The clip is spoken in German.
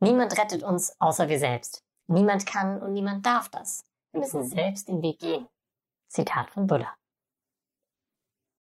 Niemand rettet uns, außer wir selbst. Niemand kann und niemand darf das. Wir müssen selbst den Weg gehen. Zitat von Buddha.